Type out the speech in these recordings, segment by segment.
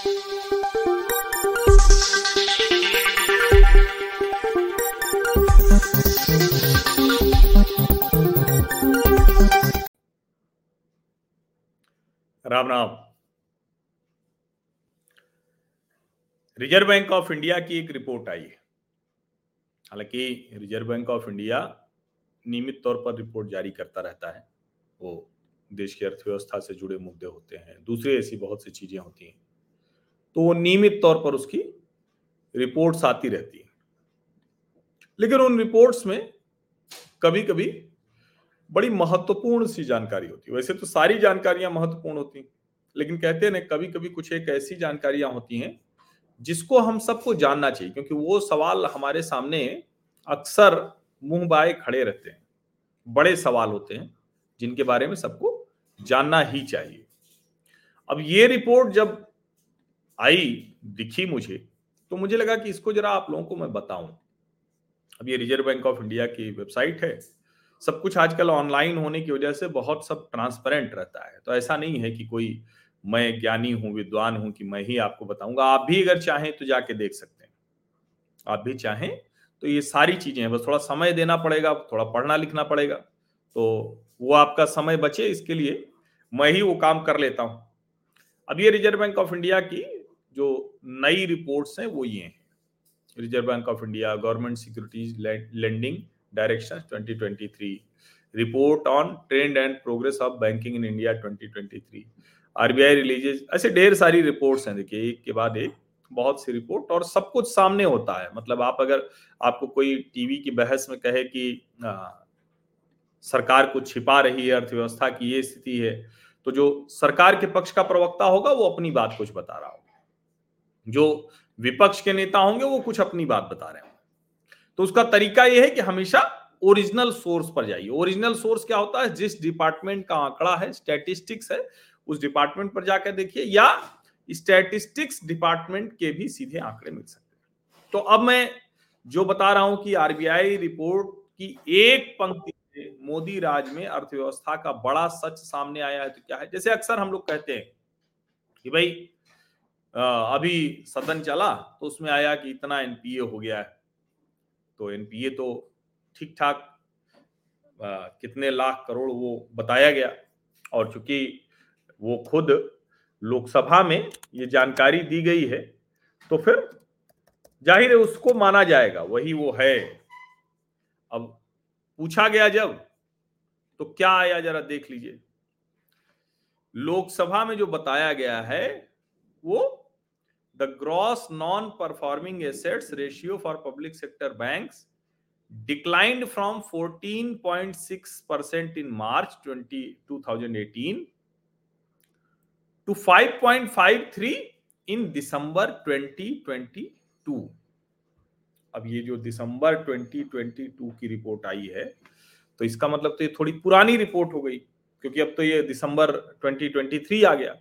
Ram Ram. Reserve bank of India की एक report आई है। हालांकि रिजर्व बैंक ऑफ इंडिया नियमित तौर पर रिपोर्ट जारी करता रहता है, वो देश की अर्थव्यवस्था से जुड़े मुद्दे होते हैं, दूसरी ऐसी बहुत सी चीजें होती हैं, तो वो नियमित तौर पर उसकी रिपोर्ट्स आती रहती हैं। लेकिन उन रिपोर्ट्स में कभी कभी बड़ी महत्वपूर्ण सी जानकारी होती है। वैसे तो सारी जानकारियां महत्वपूर्ण होती हैं, लेकिन कहते हैं ना कभी कभी कुछ एक ऐसी जानकारियां होती हैं जिसको हम सबको जानना चाहिए, क्योंकि वो सवाल हमारे सामने अक्सर मुंह बाए खड़े रहते हैं। बड़े सवाल होते हैं जिनके बारे में सबको जानना ही चाहिए। अब ये रिपोर्ट जब आई, दिखी मुझे, तो मुझे लगा कि इसको जरा आप लोगों को मैं बताऊं। अब ये रिजर्व बैंक ऑफ इंडिया की वेबसाइट है, सब कुछ आजकल ऑनलाइन होने की वजह से बहुत सब ट्रांसपेरेंट रहता है, तो ऐसा नहीं है कि कोई मैं ज्ञानी हूं, विद्वान हूं कि मैं ही आपको बताऊंगा। आप भी अगर चाहें तो जाके देख सकते हैं, आप भी चाहें तो ये सारी चीजें हैं। बस थोड़ा समय देना पड़ेगा, थोड़ा पढ़ना लिखना पड़ेगा, तो वो आपका समय बचे इसके लिए मैं ही वो काम कर लेता हूं। अब ये रिजर्व बैंक ऑफ इंडिया की जो नई रिपोर्ट्स हैं वो ये हैं। Reserve bank of India government securities lending direction 2023 report on trend and progress of banking in India 2023 RBI releases, ऐसे ढेर सारी रिपोर्ट्स हैं। देखिए एक के बाद एक बहुत सी रिपोर्ट, और सब कुछ सामने होता है। मतलब आप अगर आपको कोई टीवी की बहस में कहे कि सरकार कुछ छिपा रही है, अर्थव्यवस्था की ये स्थिति है, तो जो सरकार के पक्ष का प्रवक्ता होगा वो अपनी बात कुछ बता रहा होगा, जो विपक्ष के नेता होंगे वो कुछ अपनी बात बता रहे होंगे। तो उसका तरीका यह है कि हमेशा ओरिजिनल सोर्स पर जाइए। ओरिजिनल सोर्स क्या होता है? जिस डिपार्टमेंट का आंकड़ा है, स्टैटिस्टिक्स है, उस डिपार्टमेंट पर जाकर देखिए, या स्टैटिस्टिक्स डिपार्टमेंट के भी सीधे आंकड़े मिल सकते हैं। तो अब मैं जो बता रहा हूं कि आरबीआई रिपोर्ट की एक पंक्ति से मोदी राज में अर्थव्यवस्था का बड़ा सच सामने आया है। तो क्या है, जैसे अक्सर हम लोग कहते हैं कि भाई अभी सदन चला तो उसमें आया कि इतना एनपीए हो गया है, तो एनपीए तो ठीक ठाक कितने लाख करोड़ वो बताया गया, और चूंकि वो खुद लोकसभा में ये जानकारी दी गई है तो फिर जाहिर है उसको माना जाएगा, वही वो है। अब पूछा गया जब, तो क्या आया जरा देख लीजिए। लोकसभा में जो बताया गया है वो The gross non-performing assets ratio for public sector banks declined from 14.6% in March 2018 to 5.53 in December 2022. अब ये जो दिसंबर 2022 की रिपोर्ट आई है, तो इसका मतलब तो ये थोड़ी पुरानी रिपोर्ट हो गई, क्योंकि अब तो ये दिसंबर 2023 आ गया।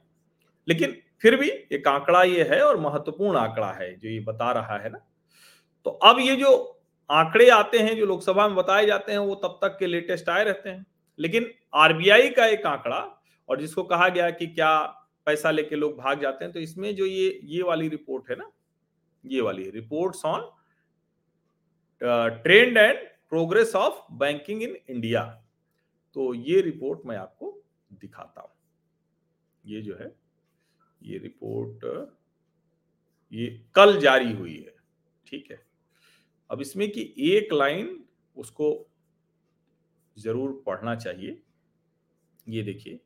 लेकिन फिर भी एक आंकड़ा ये है और महत्वपूर्ण आंकड़ा है जो ये बता रहा है ना। तो अब ये जो आंकड़े आते हैं जो लोकसभा में बताए जाते हैं वो तब तक के लेटेस्ट आए रहते हैं, लेकिन आरबीआई का एक आंकड़ा, और जिसको कहा गया कि क्या पैसा लेके लोग भाग जाते हैं, तो इसमें जो ये वाली रिपोर्ट है ना, ये वाली reports on trend and progress of banking in India, तो ये रिपोर्ट मैं आपको दिखाता हूँ। ये जो है ये रिपोर्ट ये कल जारी हुई है, ठीक है। अब इसमें की एक लाइन उसको जरूर पढ़ना चाहिए। ये देखिए,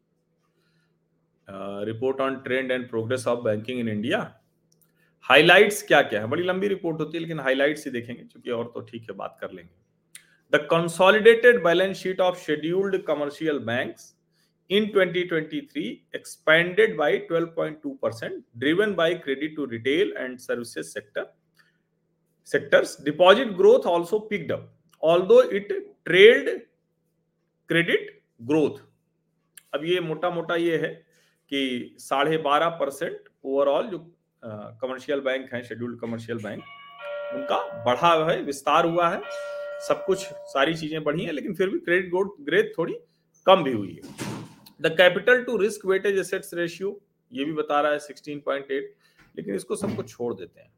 report on trend and progress of banking in India highlights क्या क्या है। बड़ी लंबी रिपोर्ट होती है, लेकिन हाइलाइट्स ही देखेंगे क्योंकि और तो ठीक है बात कर लेंगे। The consolidated balance sheet of scheduled commercial banks in 2023 expanded by 12.2%, driven by credit to retail and services sectors. Deposit growth also picked up, although it trailed credit growth. अब ये मोटा मोटा ये है कि 12.5% ओवरऑल जो कमर्शियल बैंक हैं, scheduled commercial bank, उनका बढ़ा है, विस्तार हुआ है, सब कुछ सारी चीजें बढ़ी हैं, लेकिन फिर भी क्रेडिट ग्रोथ थोड़ी कम भी हुई है। The capital to risk weightage assets ratio ये भी बता रहा है 16.8, लेकिन इसको सबको छोड़ देते हैं।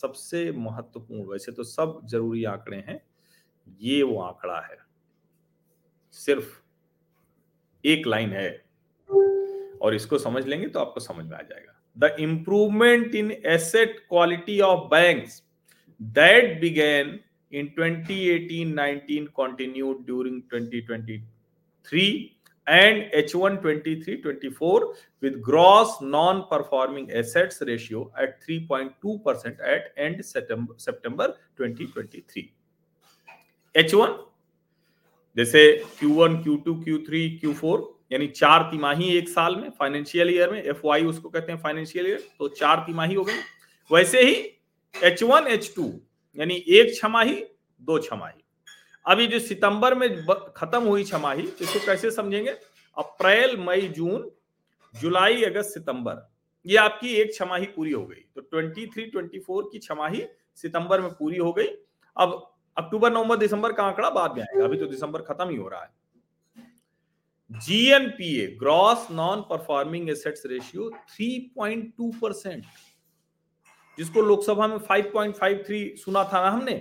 सबसे महत्वपूर्ण, वैसे तो सब जरूरी आंकड़े हैं, ये वो आंकड़ा है, सिर्फ एक लाइन है, और इसको समझ लेंगे तो आपको समझ में आ जाएगा। The improvement in asset quality of banks that began in 2018-19 continued during 2023 and H1 23-24 with gross non-performing assets ratio at 3.2% at end September 2023. H1 जैसे Q1, Q2, Q3, Q4 यानी चार तिमाही एक साल में, फाइनेंशियल ईयर में, FY उसको कहते हैं फाइनेंशियल ईयर, तो चार तिमाही हो गई। वैसे ही H1, H2 यानी एक छमाही, दो छमाही। अभी जो सितंबर में खत्म हुई छमाही, इसको कैसे समझेंगे? अप्रैल, मई, जून, जुलाई, अगस्त, सितंबर, ये आपकी एक छमाही पूरी हो गई। तो 23-24 की छमाही सितंबर में पूरी हो गई। अब अक्टूबर, नवंबर, दिसंबर का आंकड़ा बाद में आएगा, अभी तो दिसंबर खत्म ही हो रहा है। GNPA gross non performing assets ratio 3.2%, जिसको लोकसभा में 5.53 सुना था ना हमने,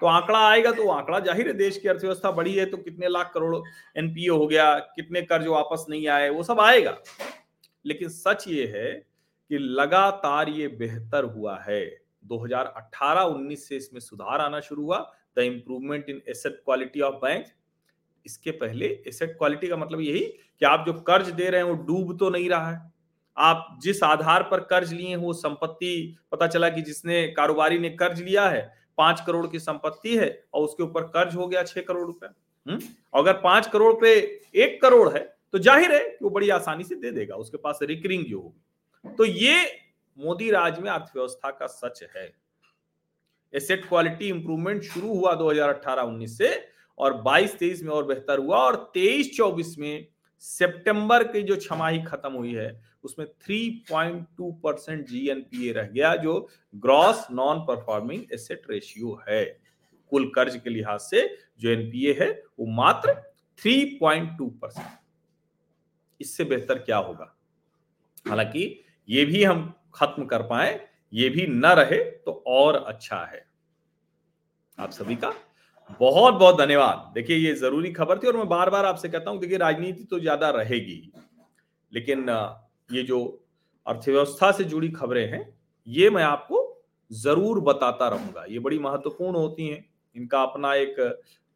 तो आंकड़ा आएगा तो आंकड़ा जाहिर है, देश की अर्थव्यवस्था बड़ी है तो कितने लाख करोड़ एनपीए हो गया, कितने कर्ज वापस नहीं आए, वो सब आएगा। लेकिन सच ये है कि लगातार ये बेहतर हुआ है। 2018-19 से इसमें सुधार आना शुरू हुआ। The improvement in asset quality of bank, इसके पहले एसेट क्वालिटी का मतलब यही कि आप जो कर्ज दे रहे हैं वो डूब तो नहीं रहा है। आप जिस आधार पर कर्ज लिए हो, संपत्ति, पता चला कि जिसने कारोबारी ने कर्ज लिया है 5 करोड़ की संपत्ति है और उसके ऊपर कर्ज हो गया 6 करोड़ रुपए, अगर 5 करोड़ पे 1 करोड़ है तो जाहिर है कि वो बड़ी आसानी से दे देगा, उसके पास रिकरिंग जो होगी। तो ये मोदी राज में अर्थव्यवस्था का सच है। एसेट क्वालिटी इंप्रूवमेंट शुरू हुआ 2018-19 से, और 22-23 में और बेहतर हुआ, और 23-24 में सितंबर की जो छमाही खत्म हुई है उसमें 3.2% जीएनपीए रह गया, जो gross non performing asset ratio है। कुल कर्ज के लिहाज से जो एनपीए है वो मात्र 3.2%, इससे बेहतर क्या होगा। हालांकि ये भी हम खत्म कर पाए, ये भी न रहे तो और अच्छा है। आप सभी का बहुत बहुत धन्यवाद। देखिए ये जरूरी खबर थी, और मैं बार बार आपसे कहता हूं, देखिए राजनीति तो ज्यादा रहेगी, लेकिन ये जो अर्थव्यवस्था से जुड़ी खबरें हैं ये मैं आपको जरूर बताता रहूंगा। ये बड़ी महत्वपूर्ण होती हैं, इनका अपना एक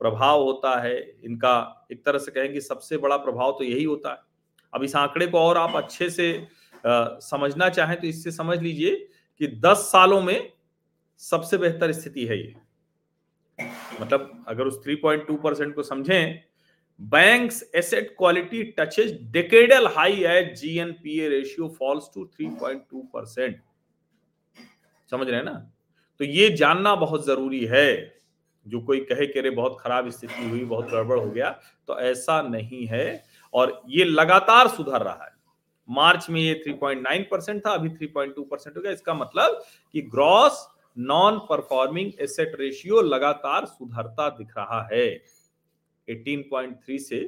प्रभाव होता है, इनका एक तरह से कहेंगे सबसे बड़ा प्रभाव तो यही होता है। अब इस आंकड़े को और आप अच्छे से समझना चाहें तो इससे समझ लीजिए कि 10 सालों में सबसे बेहतर स्थिति है ये। मतलब अगर उस 3.2% को समझें, banks asset quality touches decadal high at GNPA ratio falls to 3.2%। समझ रहे हैं ना? तो ये जानना बहुत जरूरी है। जो कोई कहे कि अरे बहुत खराब स्थिति हुई, बहुत गड़बड़ हो गया, तो ऐसा नहीं है, और ये लगातार सुधर रहा है। मार्च में ये 3.9% था, अभी 3.2% हो गया। इसका मतलब कि gross non performing asset ratio लगातार सुधरता दिख रहा है। 18.3 से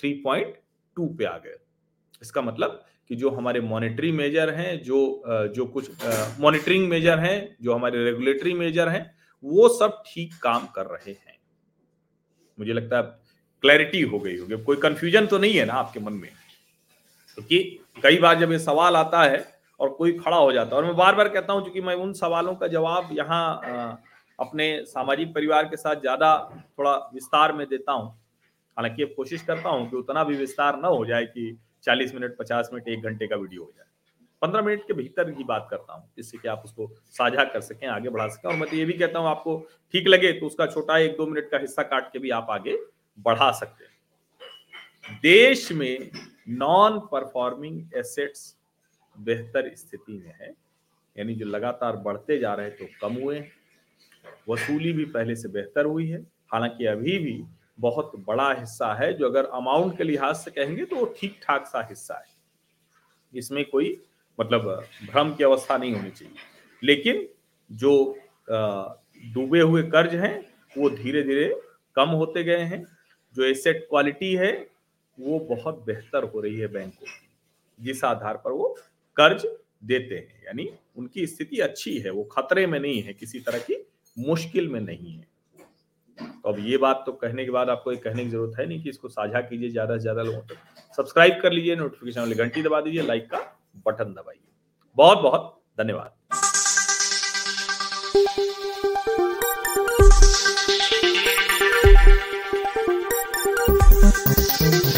3.2 पे आ गए। इसका मतलब कि जो हमारे मॉनिटरी मेजर हैं, जो कुछ मॉनिटरिंग मेजर हैं, जो हमारे रेगुलेटरी मेजर हैं, वो सब ठीक काम कर रहे हैं। मुझे लगता है क्लैरिटी हो गई होगी, कोई कंफ्यूजन तो नहीं है ना आपके मन में? क्योंकि कई बार जब ये सवाल आता है और कोई खड़ा हो जाता है, और मैं बार बार कहता हूं क्योंकि मैं उन सवालों का जवाब यहाँ अपने सामाजिक परिवार के साथ ज्यादा थोड़ा विस्तार में देता हूं। हालांकि अब कोशिश करता हूं कि उतना भी विस्तार ना हो जाए कि 40 मिनट, 50 मिनट, 1 घंटे का वीडियो हो जाए। 15 मिनट के भीतर ही बात करता हूं, जिससे कि आप उसको साझा कर सकें, आगे बढ़ा सकें। और मैं तो ये भी कहता हूं, आपको ठीक लगे तो उसका छोटा 1-2 मिनट का हिस्सा काट के भी आप आगे बढ़ा सकते हैं। देश में नॉन परफॉर्मिंग एसेट्स बेहतर स्थिति में है, यानी जो लगातार बढ़ते जा रहे हैं तो कम हुए हैं। वसूली भी पहले से बेहतर हुई है, हालांकि अभी भी बहुत बड़ा हिस्सा है जो अगर अमाउंट के लिहाज से कहेंगे तो वो ठीक ठाक सा हिस्सा है। इसमें कोई मतलब भ्रम की अवस्था नहीं होनी चाहिए। लेकिन जो डूबे हुए कर्ज हैं वो धीरे धीरे कम होते गए हैं। जो एसेट क्वालिटी है वो बहुत बेहतर हो रही है बैंकों की, जिस आधार पर वो कर्ज देते हैं, यानी उनकी स्थिति अच्छी है, वो खतरे में नहीं है, किसी तरह की मुश्किल में नहीं है। तो अब ये बात तो कहने के बाद आपको ये कहने की जरूरत है नहीं कि इसको साझा कीजिए ज्यादा से ज्यादा लोगों तक, तो सब्सक्राइब कर लीजिए, नोटिफिकेशन वाली घंटी दबा दीजिए, लाइक का बटन दबाइए। बहुत बहुत धन्यवाद।